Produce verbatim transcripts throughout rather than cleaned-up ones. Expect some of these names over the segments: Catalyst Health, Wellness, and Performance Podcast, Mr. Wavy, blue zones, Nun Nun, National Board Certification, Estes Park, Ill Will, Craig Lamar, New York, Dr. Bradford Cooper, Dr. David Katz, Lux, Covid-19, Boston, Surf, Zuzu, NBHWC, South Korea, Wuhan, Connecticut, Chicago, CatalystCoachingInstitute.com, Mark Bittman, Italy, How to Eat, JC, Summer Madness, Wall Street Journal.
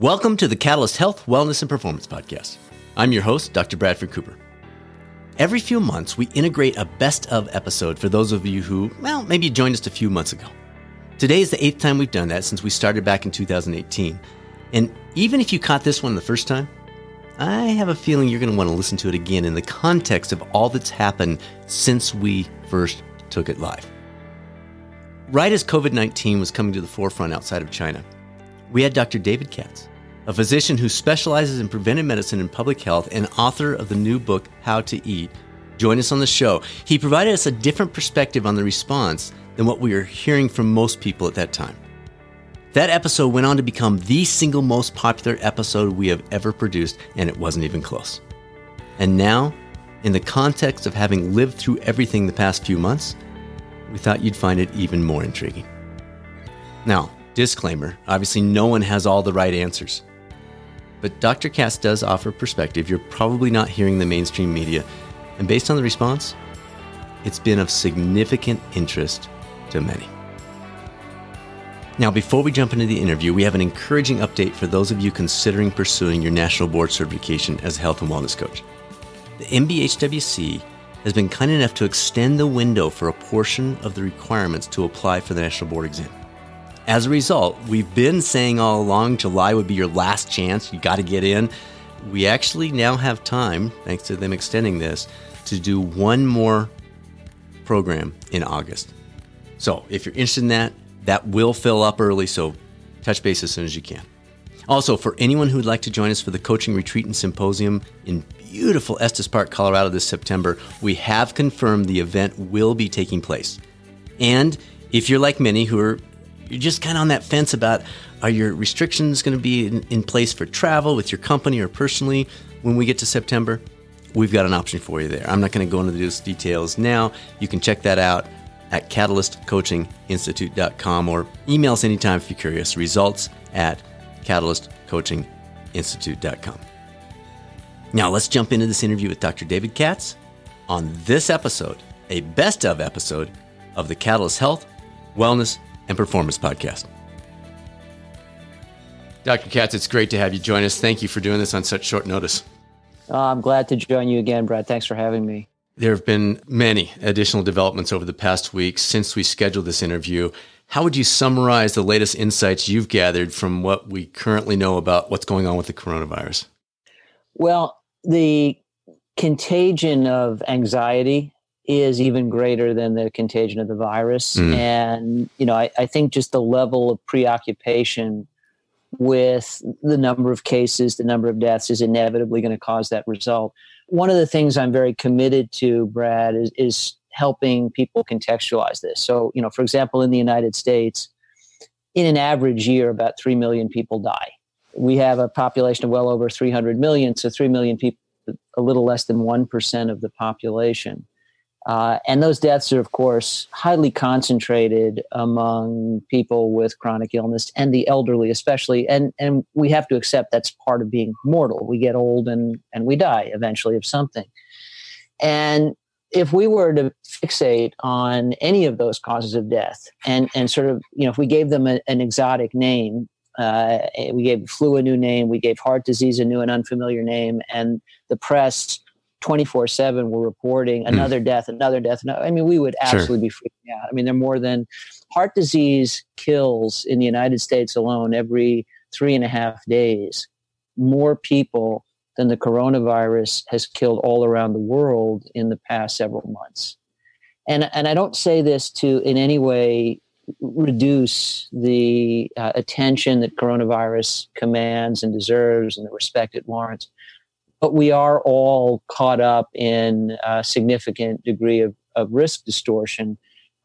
Welcome to the Catalyst Health, Wellness, and Performance Podcast. I'm your host, Doctor Bradford Cooper. Every few months, we integrate a best-of episode for those of you who, well, maybe joined us a few months ago. Today is the eighth time we've done that since we started back in two thousand eighteen. And even if you caught this one the first time, I have a feeling you're going to want to listen to it again in the context of all that's happened since we first took it live. Right as COVID nineteen was coming to the forefront outside of China, we had Doctor David Katz, a physician who specializes in preventive medicine and public health and author of the new book, How to Eat, join us on the show. He provided us a different perspective on the response than what we were hearing from most people at that time. That episode went on to become the single most popular episode we have ever produced, and it wasn't even close. And now, in the context of having lived through everything the past few months, we thought you'd find it even more intriguing. Now, disclaimer, obviously no one has all the right answers. But Doctor Katz does offer perspective you're probably not hearing in the mainstream media. And based on the response, it's been of significant interest to many. Now, before we jump into the interview, we have an encouraging update for those of you considering pursuing your National Board Certification as a Health and Wellness Coach. The N B H W C has been kind enough to extend the window for a portion of the requirements to apply for the National Board exam. As a result, we've been saying all along July would be your last chance. You got to get in. We actually now have time, thanks to them extending this, to do one more program in August. So if you're interested in that, that will fill up early, so touch base as soon as you can. Also, for anyone who would like to join us for the coaching retreat and symposium in beautiful Estes Park, Colorado this September, we have confirmed the event will be taking place. And if you're like many who are You're just kind of on that fence about, are your restrictions going to be in, in place for travel with your company or personally when we get to September? We've got an option for you there. I'm not going to go into those details now. You can check that out at Catalyst Coaching Institute dot com or email us anytime if you're curious. Results at Catalyst Coaching Institute dot com. Now let's jump into this interview with Doctor David Katz on this episode, a best of episode of the Catalyst Health, Wellness, and Performance Podcast. Doctor Katz, it's great to have you join us. Thank you for doing this on such short notice. Oh, I'm glad to join you again, Brad. Thanks for having me. There have been many additional developments over the past week since we scheduled this interview. How would you summarize the latest insights you've gathered from what we currently know about what's going on with the coronavirus? Well, the contagion of anxiety is even greater than the contagion of the virus. Mm. And, you know, I, I think just the level of preoccupation with the number of cases, the number of deaths is inevitably going to cause that result. One of the things I'm very committed to, Brad, is, is helping people contextualize this. So, you know, for example, in the United States, in an average year, about three million people die. We have a population of well over three hundred million, so three million people, a little less than one percent of the population. Uh, and those deaths are, of course, highly concentrated among people with chronic illness and the elderly especially. And and we have to accept that's part of being mortal. We get old and, and we die eventually of something. And if we were to fixate on any of those causes of death and, and sort of, you know, if we gave them a, an exotic name, uh, we gave flu a new name, we gave heart disease a new and unfamiliar name, and the press twenty-four seven were reporting another mm. death, another death. I mean, we would absolutely sure. be freaking out. I mean, there are more than heart disease kills in the United States alone every three and a half days, more people than the coronavirus has killed all around the world in the past several months. And and I don't say this to in any way reduce the uh, attention that coronavirus commands and deserves and the respect it warrants. But we are all caught up in a significant degree of, of risk distortion.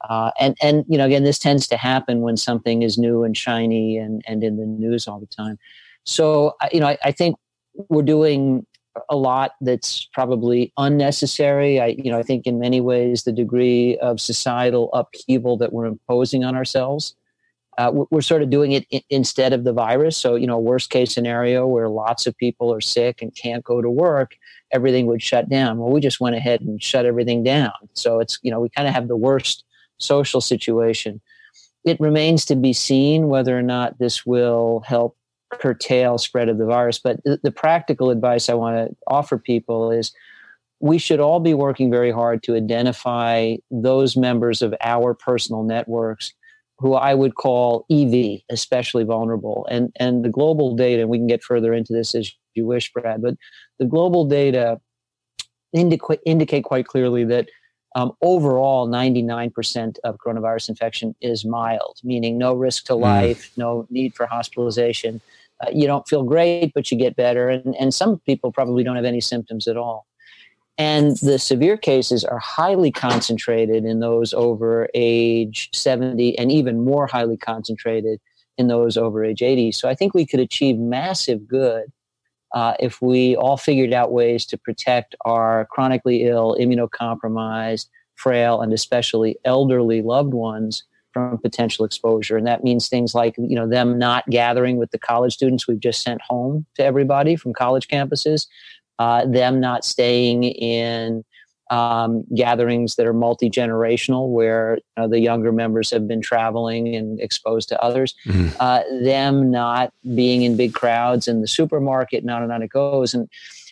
Uh, and, and, you know, again, this tends to happen when something is new and shiny and, and in the news all the time. So, you know, I, I think we're doing a lot that's probably unnecessary. I, you know, I think in many ways the degree of societal upheaval that we're imposing on ourselves, Uh, we're sort of doing it instead of the virus. So, you know, worst case scenario where lots of people are sick and can't go to work, everything would shut down. Well, we just went ahead and shut everything down. So it's, you know, we kind of have the worst social situation. It remains to be seen whether or not this will help curtail spread of the virus. But the, the practical advice I want to offer people is we should all be working very hard to identify those members of our personal networks who I would call E V, especially vulnerable. And and the global data, and we can get further into this as you wish, Brad, but the global data indica- indicate quite clearly that um, overall ninety-nine percent of coronavirus infection is mild, meaning no risk to life, mm. no need for hospitalization. Uh, you don't feel great, but you get better. And, and some people probably don't have any symptoms at all. And the severe cases are highly concentrated in those over age seventy and even more highly concentrated in those over age eighty. So I think we could achieve massive good uh, if we all figured out ways to protect our chronically ill, immunocompromised, frail, and especially elderly loved ones from potential exposure. And that means things like, you know, them not gathering with the college students we've just sent home to everybody from college campuses. Uh, them not staying in um, gatherings that are multi-generational where you know, the younger members have been traveling and exposed to others, mm. uh, them not being in big crowds in the supermarket, and on and on it goes. And,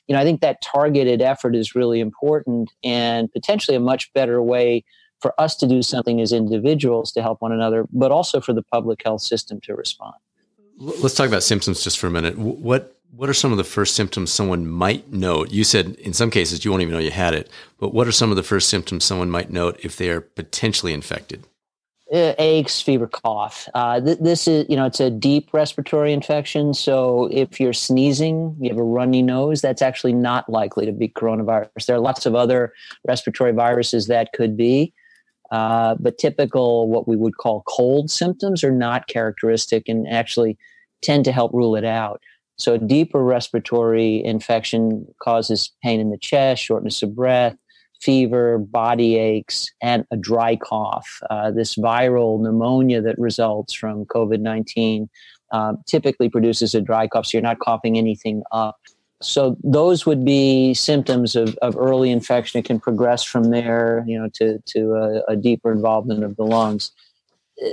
you know, I think that targeted effort is really important and potentially a much better way for us to do something as individuals to help one another, but also for the public health system to respond. Let's talk about symptoms just for a minute. What What are some of the first symptoms someone might note? You said in some cases you won't even know you had it, but what are some of the first symptoms someone might note if they are potentially infected? Uh, aches, fever, cough. Uh, th- this is, you know, it's a deep respiratory infection. So if you're sneezing, you have a runny nose, that's actually not likely to be coronavirus. There are lots of other respiratory viruses that could be. Uh, but typical what we would call cold symptoms are not characteristic and actually tend to help rule it out. So a deeper respiratory infection causes pain in the chest, shortness of breath, fever, body aches, and a dry cough. Uh, this viral pneumonia that results from COVID nineteen uh, typically produces a dry cough, so you're not coughing anything up. So those would be symptoms of, of early infection. It can progress from there, you know, to, to a, a deeper involvement of the lungs.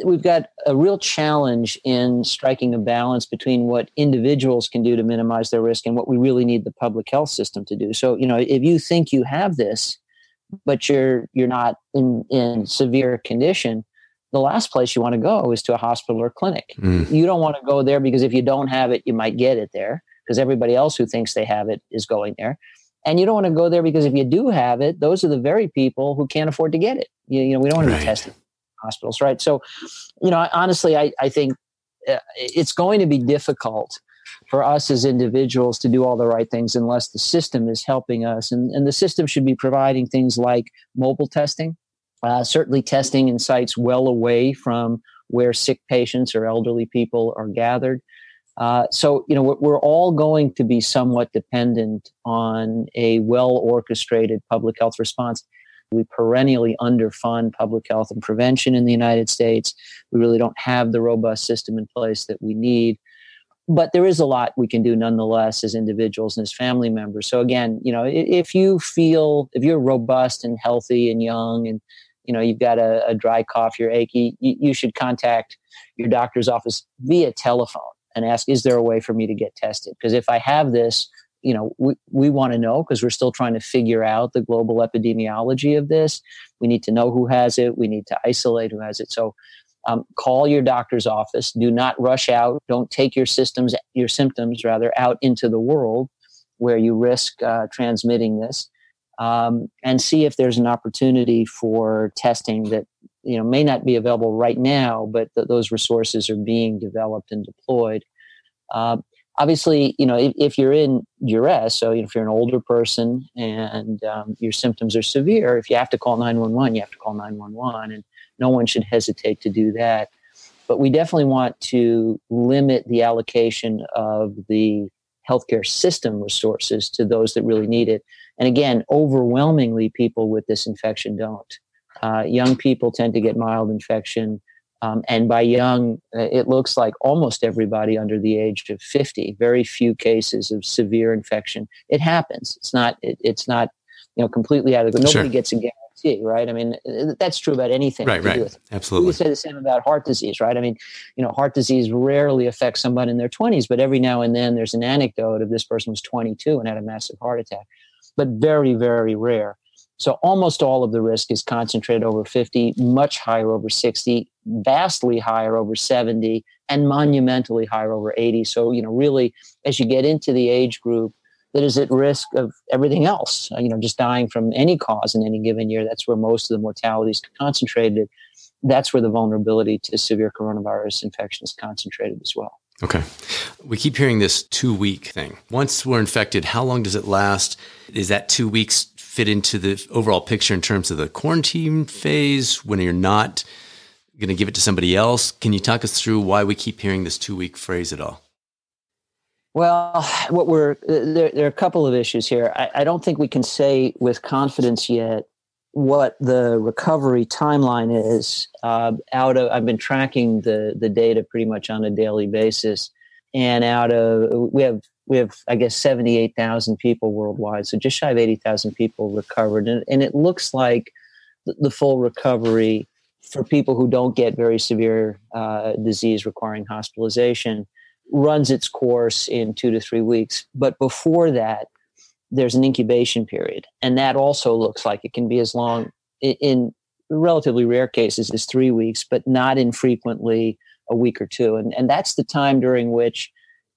We've got a real challenge in striking a balance between what individuals can do to minimize their risk and what we really need the public health system to do. So, you know, if you think you have this, but you're you're not in, in severe condition, the last place you want to go is to a hospital or clinic. Mm. You don't want to go there because if you don't have it, you might get it there because everybody else who thinks they have it is going there. And you don't want to go there because if you do have it, those are the very people who can't afford to get it. You, you know, we don't want to right. be tested. Hospitals, right? So, you know, I, honestly, I, I think uh, it's going to be difficult for us as individuals to do all the right things unless the system is helping us. And, and the system should be providing things like mobile testing, uh, certainly testing in sites well away from where sick patients or elderly people are gathered. Uh, so, you know, we're, we're all going to be somewhat dependent on a well-orchestrated public health response. We perennially underfund public health and prevention in the United States. We really don't have the robust system in place that we need. But there is a lot we can do nonetheless as individuals and as family members. So again, you know, if you feel, if you're robust and healthy and young and, you know, you've got a, a dry cough, you're achy, you, you should contact your doctor's office via telephone and ask, is there a way for me to get tested? Because if I have this, you know, we, we want to know because we're still trying to figure out the global epidemiology of this. We need to know who has it. We need to isolate who has it. So um, call your doctor's office. Do not rush out. Don't take your systems, your symptoms rather, out into the world where you risk uh, transmitting this um, and see if there's an opportunity for testing that, you know, may not be available right now, but th- those resources are being developed and deployed. Uh, Obviously, you know, if, if you're in duress, so if you're an older person and um, your symptoms are severe, if you have to call nine one one, you have to call nine one one, and no one should hesitate to do that. But we definitely want to limit the allocation of the healthcare system resources to those that really need it. And again, overwhelmingly, people with this infection don't. Uh, young people tend to get mild infection. Um, and by young, it looks like almost everybody under the age of fifty, very few cases of severe infection. It happens. It's not, it, it's not, you know, completely out of the, nobody sure. gets a T, right? I mean, that's true about anything. Right, right. With. Absolutely. We say the same about heart disease, right? I mean, you know, heart disease rarely affects someone in their twenties, but every now and then there's an anecdote of this person was twenty-two and had a massive heart attack, but very, very rare. So almost all of the risk is concentrated over fifty, much higher over sixty, vastly higher over seventy, and monumentally higher over eighty. So, you know, really, as you get into the age group that is at risk of everything else, you know, just dying from any cause in any given year, that's where most of the mortality is concentrated. That's where the vulnerability to severe coronavirus infection is concentrated as well. Okay. We keep hearing this two-week thing. Once we're infected, how long does it last? Is that two weeks fit into the overall picture in terms of the quarantine phase when you're not going to give it to somebody else? Can you talk us through why we keep hearing this two-week phrase at all? Well, what we're there, there are a couple of issues here. I, I don't think we can say with confidence yet what the recovery timeline is. Uh, out of I've been tracking the the data pretty much on a daily basis, and out of we have. We have, I guess, seventy-eight thousand people worldwide, so just shy of eighty thousand people recovered. And, and it looks like the full recovery for people who don't get very severe uh, disease requiring hospitalization runs its course in two to three weeks. But before that, there's an incubation period. And that also looks like it can be as long, in relatively rare cases, as three weeks, but not infrequently a week or two. And, and that's the time during which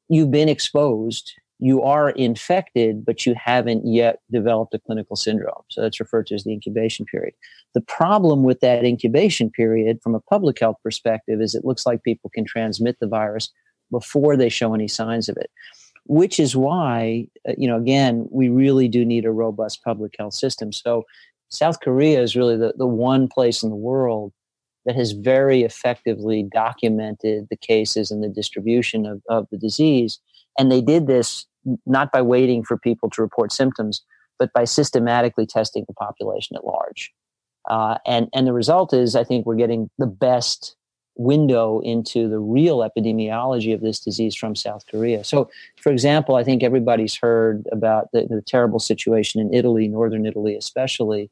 you've been exposed, you are infected, but you haven't yet developed a clinical syndrome. So that's referred to as the incubation period. The problem with that incubation period from a public health perspective is it looks like people can transmit the virus before they show any signs of it, which is why, you know, again, we really do need a robust public health system. So South Korea is really the, the one place in the world that has very effectively documented the cases and the distribution of, of the disease. And they did this not by waiting for people to report symptoms, but by systematically testing the population at large. Uh, and, and the result is, I think we're getting the best window into the real epidemiology of this disease from South Korea. So, for example, I think everybody's heard about the, the terrible situation in Italy, northern Italy especially,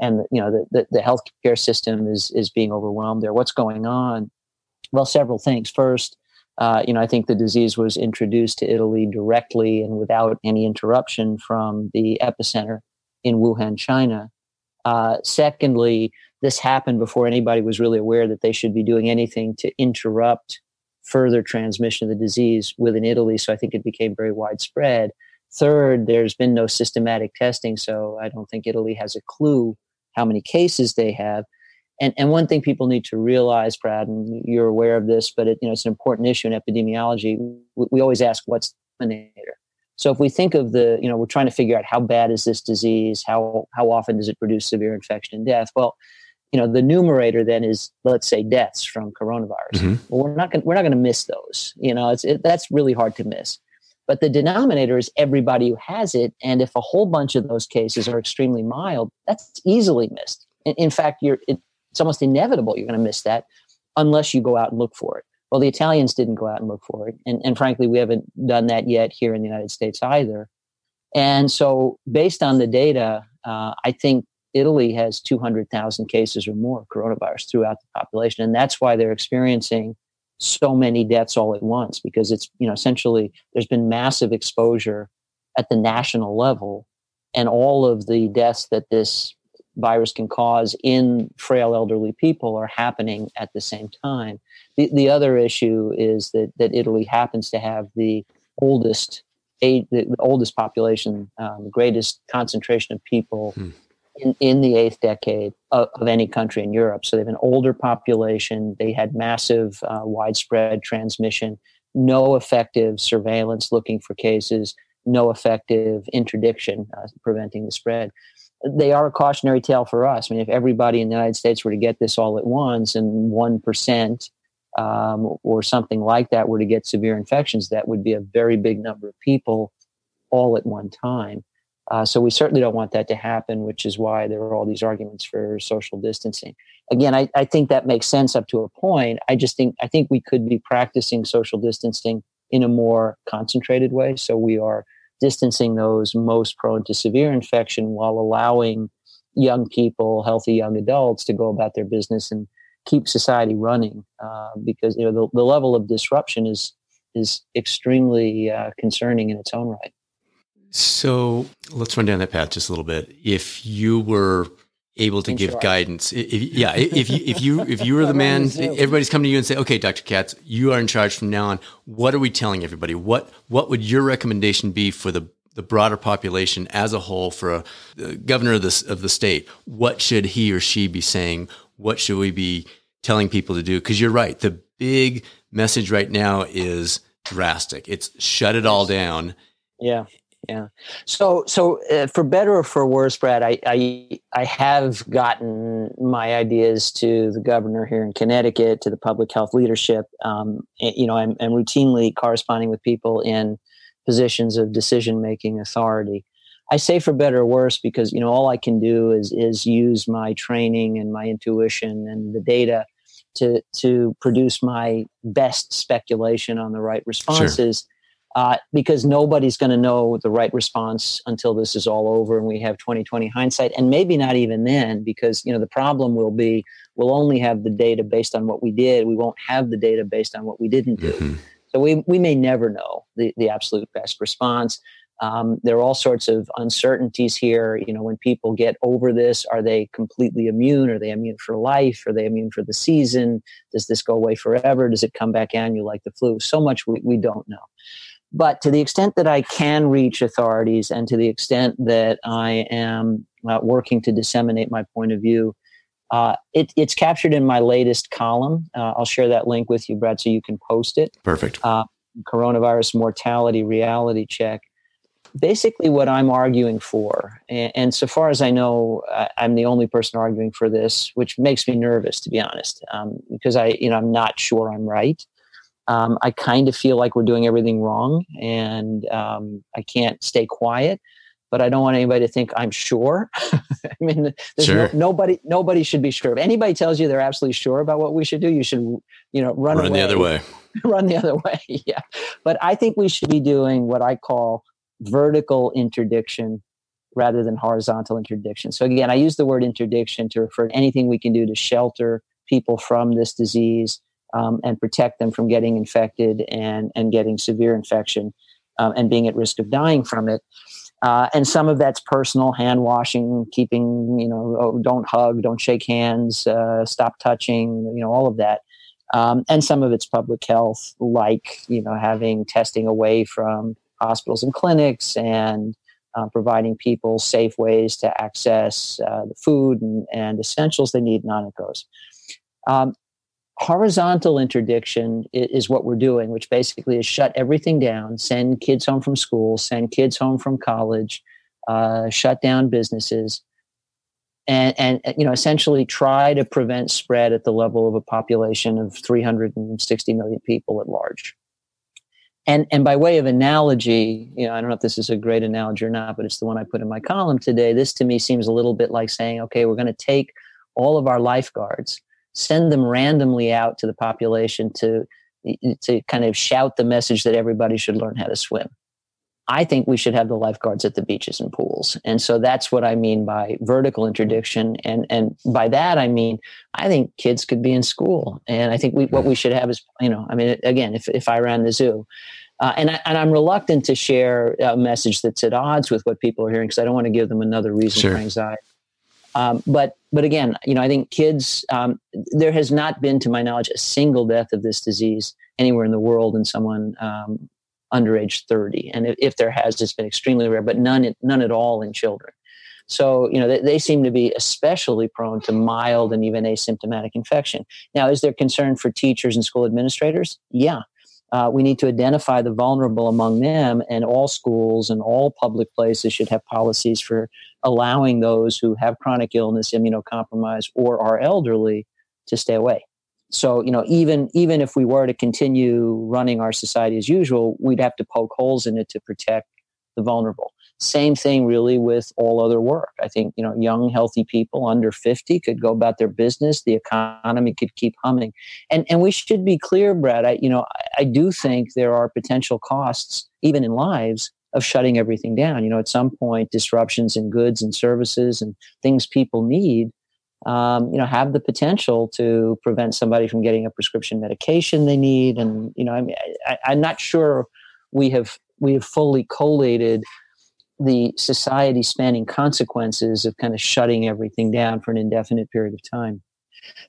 and you know the, the healthcare system is is being overwhelmed there. What's going on? Well, several things. First, uh, you know, I think the disease was introduced to Italy directly and without any interruption from the epicenter in Wuhan, China. Uh, secondly, this happened before anybody was really aware that they should be doing anything to interrupt further transmission of the disease within Italy. So I think it became very widespread. Third, there's been no systematic testing, so I don't think Italy has a clue how many cases they have. And and one thing people need to realize, Brad, and you're aware of this, but it, you know, it's an important issue in epidemiology. We, we always ask, what's the denominator? So if we think of the, you know, we're trying to figure out how bad is this disease? How how often does it produce severe infection and death? Well, you know, the numerator then is, let's say, deaths from coronavirus. Mm-hmm. Well, we're not gonna, we're not going to miss those. You know, it's it, that's really hard to miss. But the denominator is everybody who has it. And if a whole bunch of those cases are extremely mild, that's easily missed. In fact, you're, it's almost inevitable you're going to miss that unless you go out and look for it. Well, the Italians didn't go out and look for it. And, and frankly, we haven't done that yet here in the United States either. And so based on the data, uh, I think Italy has two hundred thousand cases or more of coronavirus throughout the population. And that's why they're experiencing so many deaths all at once, because it's, you know, essentially there's been massive exposure at the national level, and all of the deaths that this virus can cause in frail elderly people are happening at the same time. The, the other issue is that, that Italy happens to have the oldest, age, the oldest population, um, greatest concentration of people hmm. In, in the eighth decade of, of any country in Europe. So they have an older population. They had massive, uh, widespread transmission, no effective surveillance looking for cases, no effective interdiction uh, preventing the spread. They are a cautionary tale for us. I mean, if everybody in the United States were to get this all at once and one percent um, or something like that were to get severe infections, that would be a very big number of people all at one time. Uh, so we certainly don't want that to happen, which is why there are all these arguments for social distancing. Again, I, I think that makes sense up to a point. I just think I think we could be practicing social distancing in a more concentrated way. So we are distancing those most prone to severe infection while allowing young people, healthy young adults, to go about their business and keep society running, uh, because you know the, the level of disruption is is extremely uh, concerning in its own right. So let's run down that path just a little bit. If you were able to in give short. guidance, if, yeah, if you if you if you were the man, everybody's coming to you and say, "Okay, Doctor Katz, you are in charge from now on. What are we telling everybody? What what would your recommendation be for the the broader population as a whole, for a, a governor of the, of the state? What should he or she be saying? What should we be telling people to do?" Because you're right. The big message right now is drastic. It's shut it all down. Yeah. Yeah. So, so uh, for better or for worse, Brad, I, I, I have gotten my ideas to the governor here in Connecticut, to the public health leadership. Um, and, you know, I'm, I'm routinely corresponding with people in positions of decision-making authority. I say for better or worse because, you know, all I can do is is use my training and my intuition and the data to to produce my best speculation on the right responses. Sure. uh, because nobody's going to know the right response until this is all over and we have twenty twenty hindsight, and maybe not even then, because, you know, the problem will be we'll only have the data based on what we did. We won't have the data based on what we didn't do. Mm-hmm. So we we may never know the, the absolute best response. Um, there are all sorts of uncertainties here. You know, when people get over this, are they completely immune? Are they immune for life? Are they immune for the season? Does this go away forever? Does it come back annual like the flu? So much we, we don't know. But to the extent that I can reach authorities and to the extent that I am uh, working to disseminate my point of view, Uh, it, it's captured in my latest column. Uh, I'll share that link with you, Brad, so you can post it. Perfect. Uh, coronavirus mortality reality check. Basically what I'm arguing for, and, and so far as I know, I, I'm the only person arguing for this, which makes me nervous, to be honest, um, because I, you know, I'm not sure I'm right. Um, I kind of feel like we're doing everything wrong, and um, I can't stay quiet. But I don't want anybody to think I'm sure. I mean, there's sure. no, nobody nobody should be sure. If anybody tells you they're absolutely sure about what we should do, you should, you know, run, run away. the other way. Run the other way, yeah. But I think we should be doing what I call vertical interdiction rather than horizontal interdiction. So again, I use the word interdiction to refer to anything we can do to shelter people from this disease um, and protect them from getting infected and, and getting severe infection um, and being at risk of dying from it. Uh, and some of that's personal, hand washing, keeping, you know, oh, don't hug, don't shake hands, uh, stop touching, you know, all of that. Um, and some of it's public health, like, you know, having testing away from hospitals and clinics and uh, providing people safe ways to access uh, the food and, and essentials they need, and it goes. Um, horizontal interdiction is what we're doing, which basically is shut everything down, send kids home from school, send kids home from college, uh, shut down businesses, and, and, you know, essentially try to prevent spread at the level of a population of three hundred sixty million people at large. And, and by way of analogy, you know, I don't know if this is a great analogy or not, but it's the one I put in my column today. This to me seems a little bit like saying, okay, we're going to take all of our lifeguards, send them randomly out to the population to to kind of shout the message that everybody should learn how to swim. I think we should have the lifeguards at the beaches and pools. And so that's what I mean by vertical interdiction. And and by that, I mean, I think kids could be in school. And I think we, what we should have is, you know, I mean, again, if, if I ran the zoo, uh, and, I, and I'm reluctant to share a message that's at odds with what people are hearing because I don't want to give them another reason sure. for anxiety. Um, but but again, you know, I think kids, um, there has not been, to my knowledge, a single death of this disease anywhere in the world in someone um, under age thirty. And if, if there has, it's been extremely rare, but none, none at all in children. So, you know, they, they seem to be especially prone to mild and even asymptomatic infection. Now, is there concern for teachers and school administrators? Yeah. Uh, we need to identify the vulnerable among them, and all schools and all public places should have policies for allowing those who have chronic illness, immunocompromised, or are elderly to stay away. So, you know, even even if we were to continue running our society as usual, we'd have to poke holes in it to protect the vulnerable. Same thing really with all other work. I think, you know, young, healthy people under fifty could go about their business. The economy could keep humming. And and we should be clear, Brad, I, you know, I, I do think there are potential costs, even in lives, of shutting everything down. You know, at some point, disruptions in goods and services and things people need, um, you know, have the potential to prevent somebody from getting a prescription medication they need. And, you know, I mean, I, I'm not sure we have we have fully collated the society-spanning consequences of kind of shutting everything down for an indefinite period of time.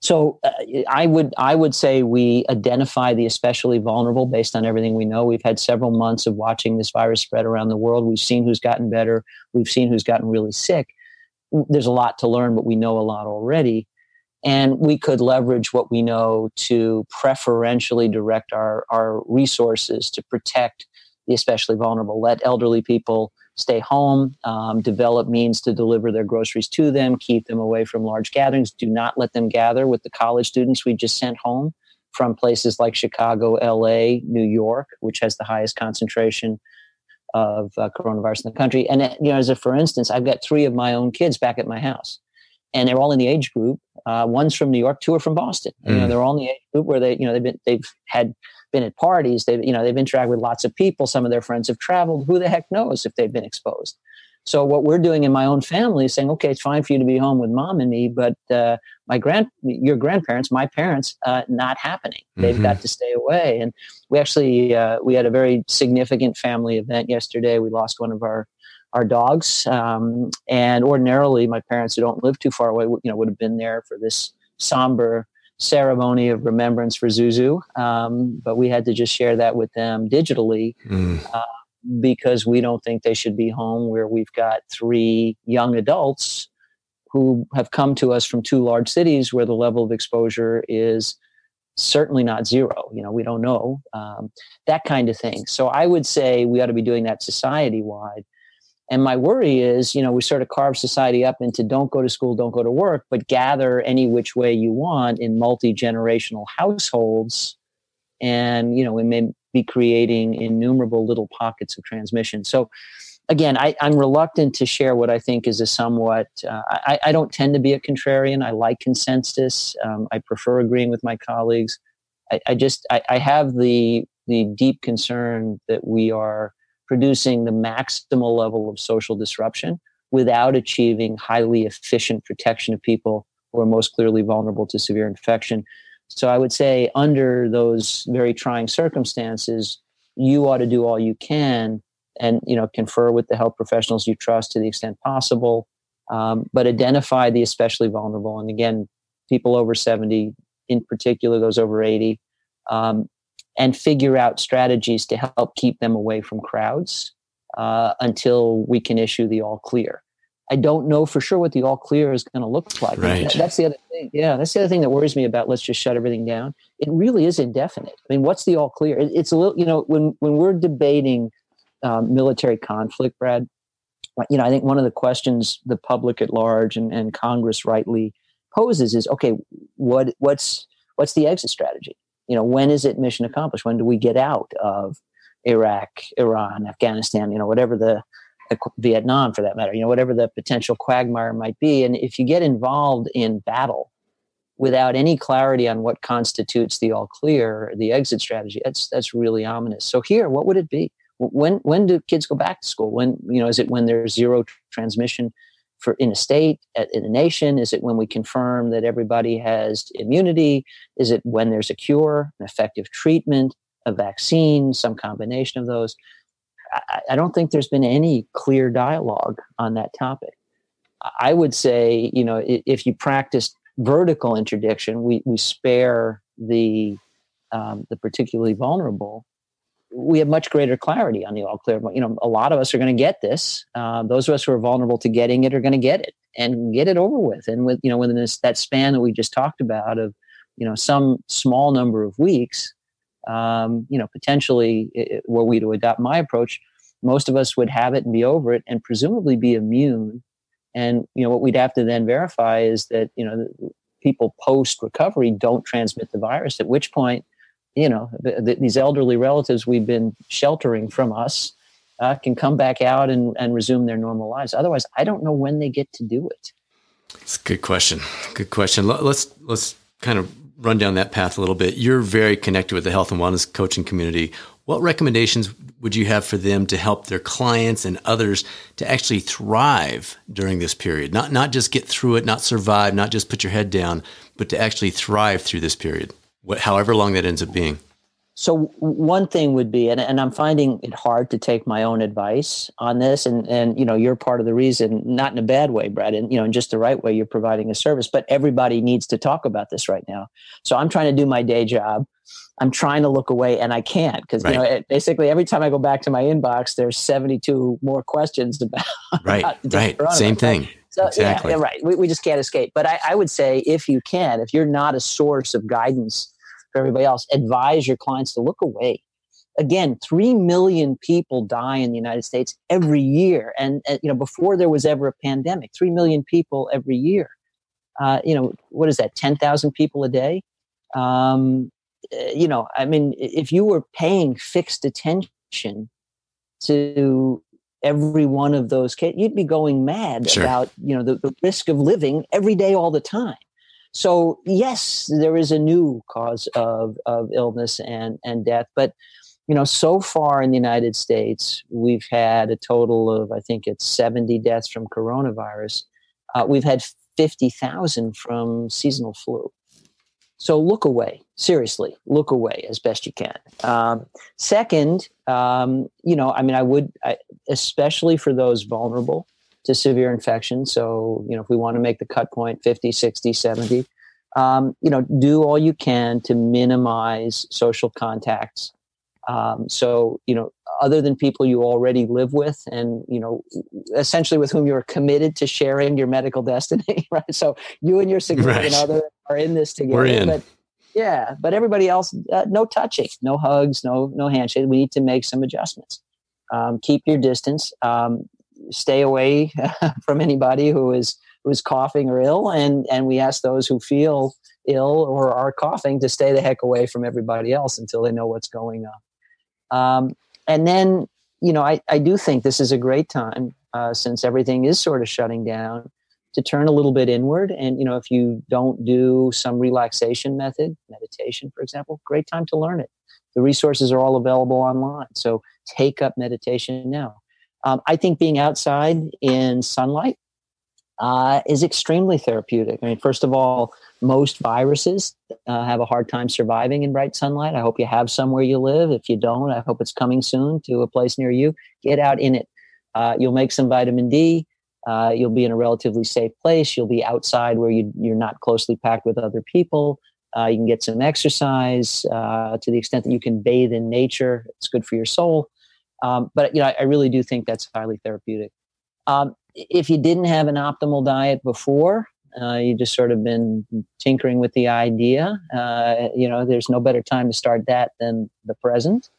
So uh, I would I would say we identify the especially vulnerable based on everything we know. We've had several months of watching this virus spread around the world. We've seen who's gotten better. We've seen who's gotten really sick. There's a lot to learn, but we know a lot already. And we could leverage what we know to preferentially direct our, our resources to protect the especially vulnerable. Let elderly people stay home, um, develop means to deliver their groceries to them, keep them away from large gatherings. Do not let them gather with the college students we just sent home from places like Chicago, L A, New York, which has the highest concentration of uh, coronavirus in the country. And, you know, as a, for instance, I've got three of my own kids back at my house, and they're all in the age group. Uh, one's from New York, two are from Boston. Mm. You know, they're all in the age group where they, you know, they've been, they've had been at parties. They've, you know, they've interacted with lots of people. Some of their friends have traveled. Who the heck knows if they've been exposed? So what we're doing in my own family is saying, okay, it's fine for you to be home with mom and me, but uh, my grand, your grandparents, my parents, uh, not happening. They've mm-hmm. got to stay away. And we actually, uh, we had a very significant family event yesterday. We lost one of our, our dogs. Um, and ordinarily my parents, who don't live too far away, you know, would have been there for this somber ceremony of remembrance for Zuzu. Um, but we had to just share that with them digitally. Mm. Uh, because we don't think they should be home where we've got three young adults who have come to us from two large cities where the level of exposure is certainly not zero. You know, we don't know, um, that kind of thing. So I would say we ought to be doing that society-wide. And my worry is, you know, we sort of carve society up into don't go to school, don't go to work, but gather any which way you want in multi-generational households. And, you know, we may be creating innumerable little pockets of transmission. So again, I, I'm reluctant to share what I think is a somewhat, uh, I, I don't tend to be a contrarian. I like consensus. Um, I prefer agreeing with my colleagues. I, I just, I, I have the the deep concern that we are producing the maximal level of social disruption without achieving highly efficient protection of people who are most clearly vulnerable to severe infection. So I would say under those very trying circumstances, you ought to do all you can and, you know, confer with the health professionals you trust to the extent possible, um, but identify the especially vulnerable. And again, people over seventy, in particular those over eighty, um, and figure out strategies to help keep them away from crowds uh, until we can issue the all clear. I don't know for sure what the all clear is going to look like. Right. That's the other thing. Yeah, that's the other thing that worries me about let's just shut everything down. It really is indefinite. I mean, what's the all clear? It's a little, you know, when when we're debating um, military conflict, Brad, you know, I think one of the questions the public at large and, and Congress rightly poses is, okay, what what's what's the exit strategy? You know, when is it mission accomplished? When do we get out of Iraq, Iran, Afghanistan, you know, whatever the Vietnam, for that matter, you know, whatever the potential quagmire might be. And if you get involved in battle without any clarity on what constitutes the all clear, the exit strategy, that's that's really ominous. So here, what would it be? When when do kids go back to school? When, you know, is it when there's zero transmission for in a state, in a nation? Is it when we confirm that everybody has immunity? Is it when there's a cure, an effective treatment, a vaccine, some combination of those? I don't think there's been any clear dialogue on that topic. I would say, you know, if you practice vertical interdiction, we, we spare the um, the particularly vulnerable. We have much greater clarity on the all clear. You know, a lot of us are going to get this. Uh, those of us who are vulnerable to getting it are going to get it and get it over with. And with, you know, within this, that span that we just talked about of, you know, some small number of weeks. Um, you know, potentially, it, were we to adopt my approach, most of us would have it and be over it and presumably be immune. And, you know, what we'd have to then verify is that, you know, people post-recovery don't transmit the virus, at which point, you know, the, the, these elderly relatives we've been sheltering from us uh, can come back out and, and resume their normal lives. Otherwise, I don't know when they get to do it. It's a good question. Good question. Let's, let's kind of run down that path a little bit. You're very connected with the health and wellness coaching community. What recommendations would you have for them to help their clients and others to actually thrive during this period? Not not just get through it, not survive, not just put your head down, but to actually thrive through this period, what, however long that ends up being. So one thing would be, and, and I'm finding it hard to take my own advice on this, and, and you know, you're part of the reason, not in a bad way, Brad, and you know, in just the right way, you're providing a service, but everybody needs to talk about this right now. So I'm trying to do my day job. I'm trying to look away and I can't because, right. you know, it, basically every time I go back to my inbox, there's seventy-two more questions about. Right, about right. Same thing. So, exactly. Yeah, yeah, right. We, we just can't escape. But I, I would say if you can, if you're not a source of guidance for everybody else, advise your clients to look away. Again, three million people die in the United States every year. And, and you know, before there was ever a pandemic, three million people every year. Uh, you know, what is that? ten thousand people a day? Um, you know, I mean, if you were paying fixed attention to every one of those cases, you'd be going mad sure. about, you know, the, the risk of living every day, all the time. So yes, there is a new cause of, of illness and, and death. But, you know, so far in the United States, we've had a total of, I think it's seventy deaths from coronavirus. Uh, we've had fifty thousand from seasonal flu. So look away, seriously, look away as best you can. Um, second, um, you know, I mean, I would, I, especially for those vulnerable to severe infection. So, you know, if we want to make the cut point fifty, sixty, seventy, um, you know, do all you can to minimize social contacts. Um, so, you know, other than people you already live with and, you know, essentially with whom you're committed to sharing your medical destiny, right? So you and your significant right. other are in this together. We're in. But yeah, but everybody else, uh, no touching, no hugs, no, no handshake. We need to make some adjustments. Um, keep your distance. Um, stay away from anybody who is who is coughing or ill, and and we ask those who feel ill or are coughing to stay the heck away from everybody else until they know what's going on. Um, and then, you know, I, I do think this is a great time, uh, since everything is sort of shutting down, to turn a little bit inward. And, you know, if you don't do some relaxation method, meditation, for example, great time to learn it. The resources are all available online. So take up meditation now. Um, I think being outside in sunlight uh, is extremely therapeutic. I mean, first of all, most viruses uh, have a hard time surviving in bright sunlight. I hope you have somewhere you live. If you don't, I hope it's coming soon to a place near you. Get out in it. Uh, you'll make some vitamin D. Uh, you'll be in a relatively safe place. You'll be outside where you, you're not closely packed with other people. Uh, you can get some exercise uh, to the extent that you can bathe in nature. It's good for your soul. Um, but, you know, I, I really do think that's highly therapeutic. Um, if you didn't have an optimal diet before, uh, you just sort of been tinkering with the idea, uh, you know, there's no better time to start that than the present.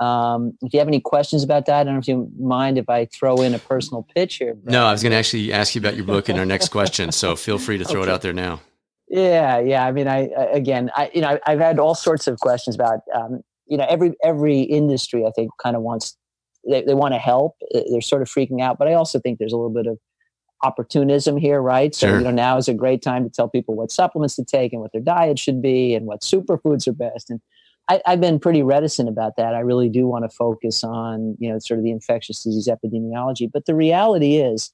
Um, if you have any questions about diet, I don't know if you mind if I throw in a personal pitch here. Brad. No, I was going to actually ask you about your book in our next question. So feel free to throw okay. it out there now. Yeah. Yeah. I mean, I, again, I, you know, I've had all sorts of questions about, um, you know, every, every industry I think kind of wants They, they want to help. They're sort of freaking out, but I also think there's a little bit of opportunism here, right? So, sure. you know, now is a great time to tell people what supplements to take and what their diet should be and what superfoods are best. And I, I've been pretty reticent about that. I really do want to focus on, you know, sort of the infectious disease epidemiology. But the reality is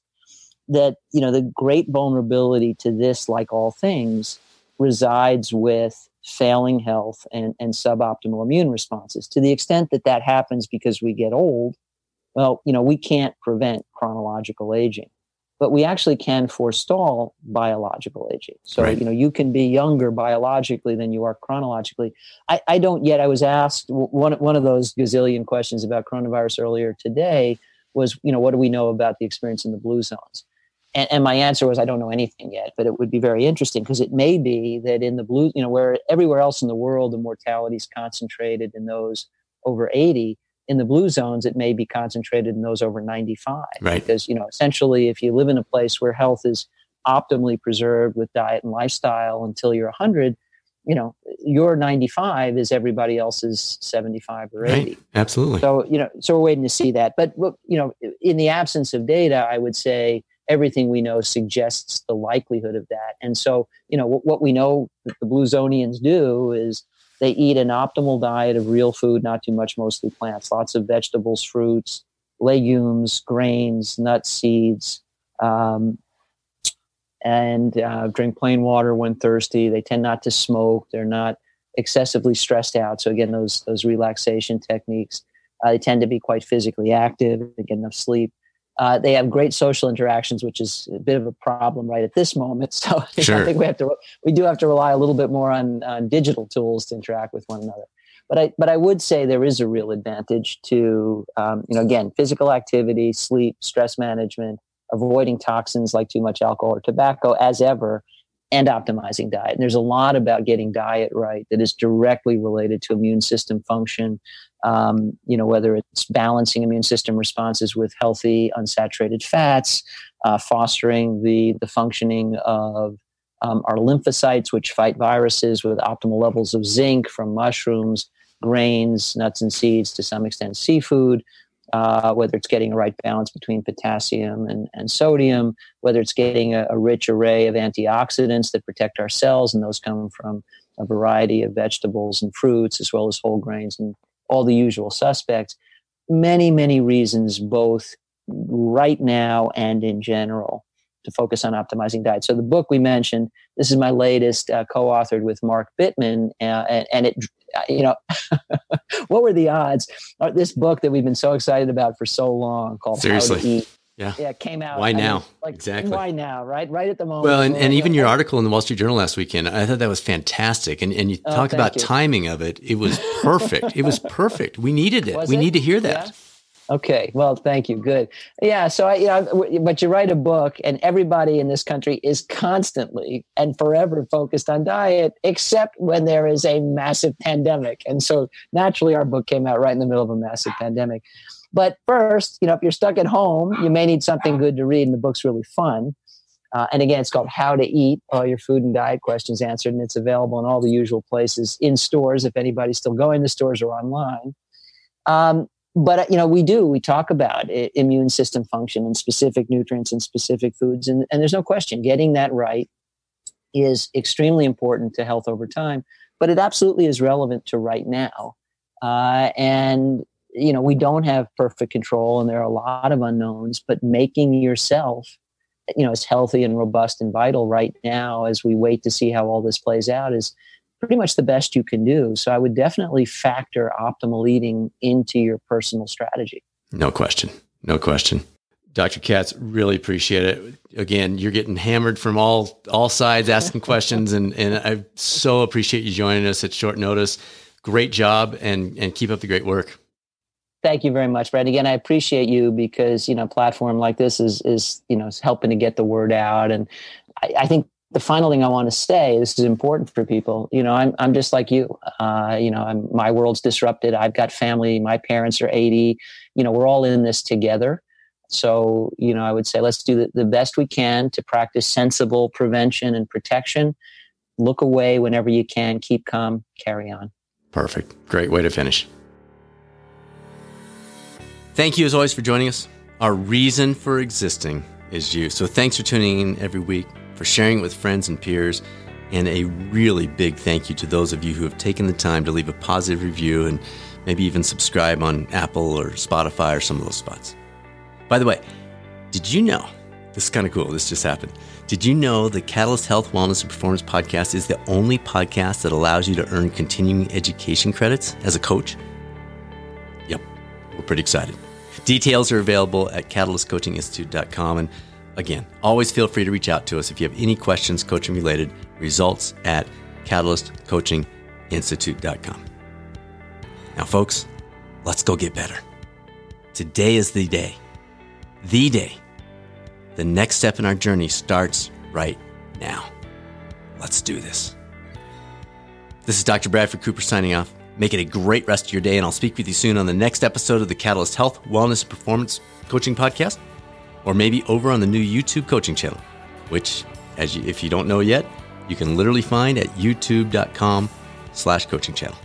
that, you know, the great vulnerability to this, like all things, resides with failing health and, and suboptimal immune responses. To the extent that that happens because we get old, well, you know, we can't prevent chronological aging, but we actually can forestall biological aging. So, right. you know, you can be younger biologically than you are chronologically. I, I don't yet, I was asked one, one of those gazillion questions about coronavirus earlier today was, you know, what do we know about the experience in the blue zones? And my answer was, I don't know anything yet, but it would be very interesting because it may be that in the blue, you know, where everywhere else in the world, the mortality is concentrated in those over eighty, in the blue zones, it may be concentrated in those over ninety-five. Right. Because, you know, essentially, if you live in a place where health is optimally preserved with diet and lifestyle until you're one hundred, you know, your ninety-five is everybody else's seventy-five or eighty. Right. Absolutely. So, you know, so we're waiting to see that. But, you know, in the absence of data, I would say, everything we know suggests the likelihood of that. And so, you know, w- what we know that the blue zonians do is They eat an optimal diet of real food, not too much, mostly plants, lots of vegetables, fruits, legumes, grains, nuts, seeds, um, and uh, drink plain water when thirsty. They tend not to smoke. They're not excessively stressed out. So again, those those relaxation techniques. Uh, they tend to be quite physically active. They get enough sleep. Uh, they have great social interactions, which is a bit of a problem right at this moment. So sure. I think we have to we do have to rely a little bit more on, on digital tools to interact with one another. But I but I would say there is a real advantage to um, you know again physical activity, sleep, stress management, avoiding toxins like too much alcohol or tobacco as ever, and optimizing diet. And there's a lot about getting diet right that is directly related to immune system function. Um, you know, whether it's balancing immune system responses with healthy unsaturated fats, uh, fostering the the functioning of um, our lymphocytes, which fight viruses, with optimal levels of zinc from mushrooms, grains, nuts and seeds, to some extent seafood, uh, whether it's getting the right balance between potassium and, and sodium, whether it's getting a, a rich array of antioxidants that protect our cells, and those come from a variety of vegetables and fruits, as well as whole grains and all the usual suspects. Many, many reasons, both right now and in general, to focus on optimizing diet. So the book we mentioned, this is my latest, uh, co-authored with Mark Bittman, uh, and, and it, you know, what were the odds? This book that we've been so excited about for so long, called Seriously. How to Eat. Yeah. Yeah, it came out. Why now? I mean, like, exactly. Why now, right? Right at the moment. Well, and, and even your article in the Wall Street Journal last weekend, I thought that was fantastic. And and you oh, talk about you. timing of it. It was perfect. It was perfect. We needed it. Was we it? Need to hear that. Yeah. Okay. Well, thank you. Good. Yeah. So, I, you know, but you write a book, and everybody in this country is constantly and forever focused on diet, except when there is a massive pandemic. And so naturally, our book came out right in the middle of a massive pandemic. But first, you know, if you're stuck at home, you may need something good to read, and the book's really fun. Uh, and again, it's called How to Eat, All Your Food and Diet Questions Answered, and it's available in all the usual places, in stores, if anybody's still going to stores, or online. Um, but, you know, we do, we talk about it, immune system function and specific nutrients and specific foods. And, and there's no question, getting that right is extremely important to health over time, but it absolutely is relevant to right now. Uh, and you know, we don't have perfect control, and there are a lot of unknowns, but making yourself, you know, as healthy and robust and vital right now, as we wait to see how all this plays out, is pretty much the best you can do. So I would definitely factor optimal eating into your personal strategy. No question. No question. Doctor Katz, really appreciate it. Again, you're getting hammered from all, all sides, asking questions. And, and I so appreciate you joining us at short notice. Great job, and, and keep up the great work. Thank you very much, Brad. Again, I appreciate you, because, you know, a platform like this is, is, you know, is helping to get the word out. And I, I think the final thing I want to say, this is important for people. You know, I'm, I'm just like you, uh, you know, I'm, my world's disrupted. I've got family. My parents are eighty. You know, we're all in this together. So, you know, I would say, let's do the, the best we can to practice sensible prevention and protection. Look away whenever you can, keep calm, carry on. Perfect. Great way to finish. Thank you, as always, for joining us. Our reason for existing is you. So thanks for tuning in every week, for sharing it with friends and peers, and a really big thank you to those of you who have taken the time to leave a positive review and maybe even subscribe on Apple or Spotify or some of those spots. By the way, did you know, this is kind of cool, this just happened. Did you know the Catalyst Health, Wellness, and Performance Podcast is the only podcast that allows you to earn continuing education credits as a coach? We're pretty excited. Details are available at Catalyst Coaching Institute dot com. And again, always feel free to reach out to us if you have any questions coaching related. Results at Catalyst Coaching Institute dot com. Now, folks, let's go get better. Today is the day. The day. The next step in our journey starts right now. Let's do this. This is Doctor Bradford Cooper signing off. Make it a great rest of your day, and I'll speak with you soon on the next episode of the Catalyst Health, Wellness, and Performance Coaching Podcast, or maybe over on the new YouTube coaching channel, which, as you, if you don't know yet, you can literally find at youtube dot com slash coaching channel.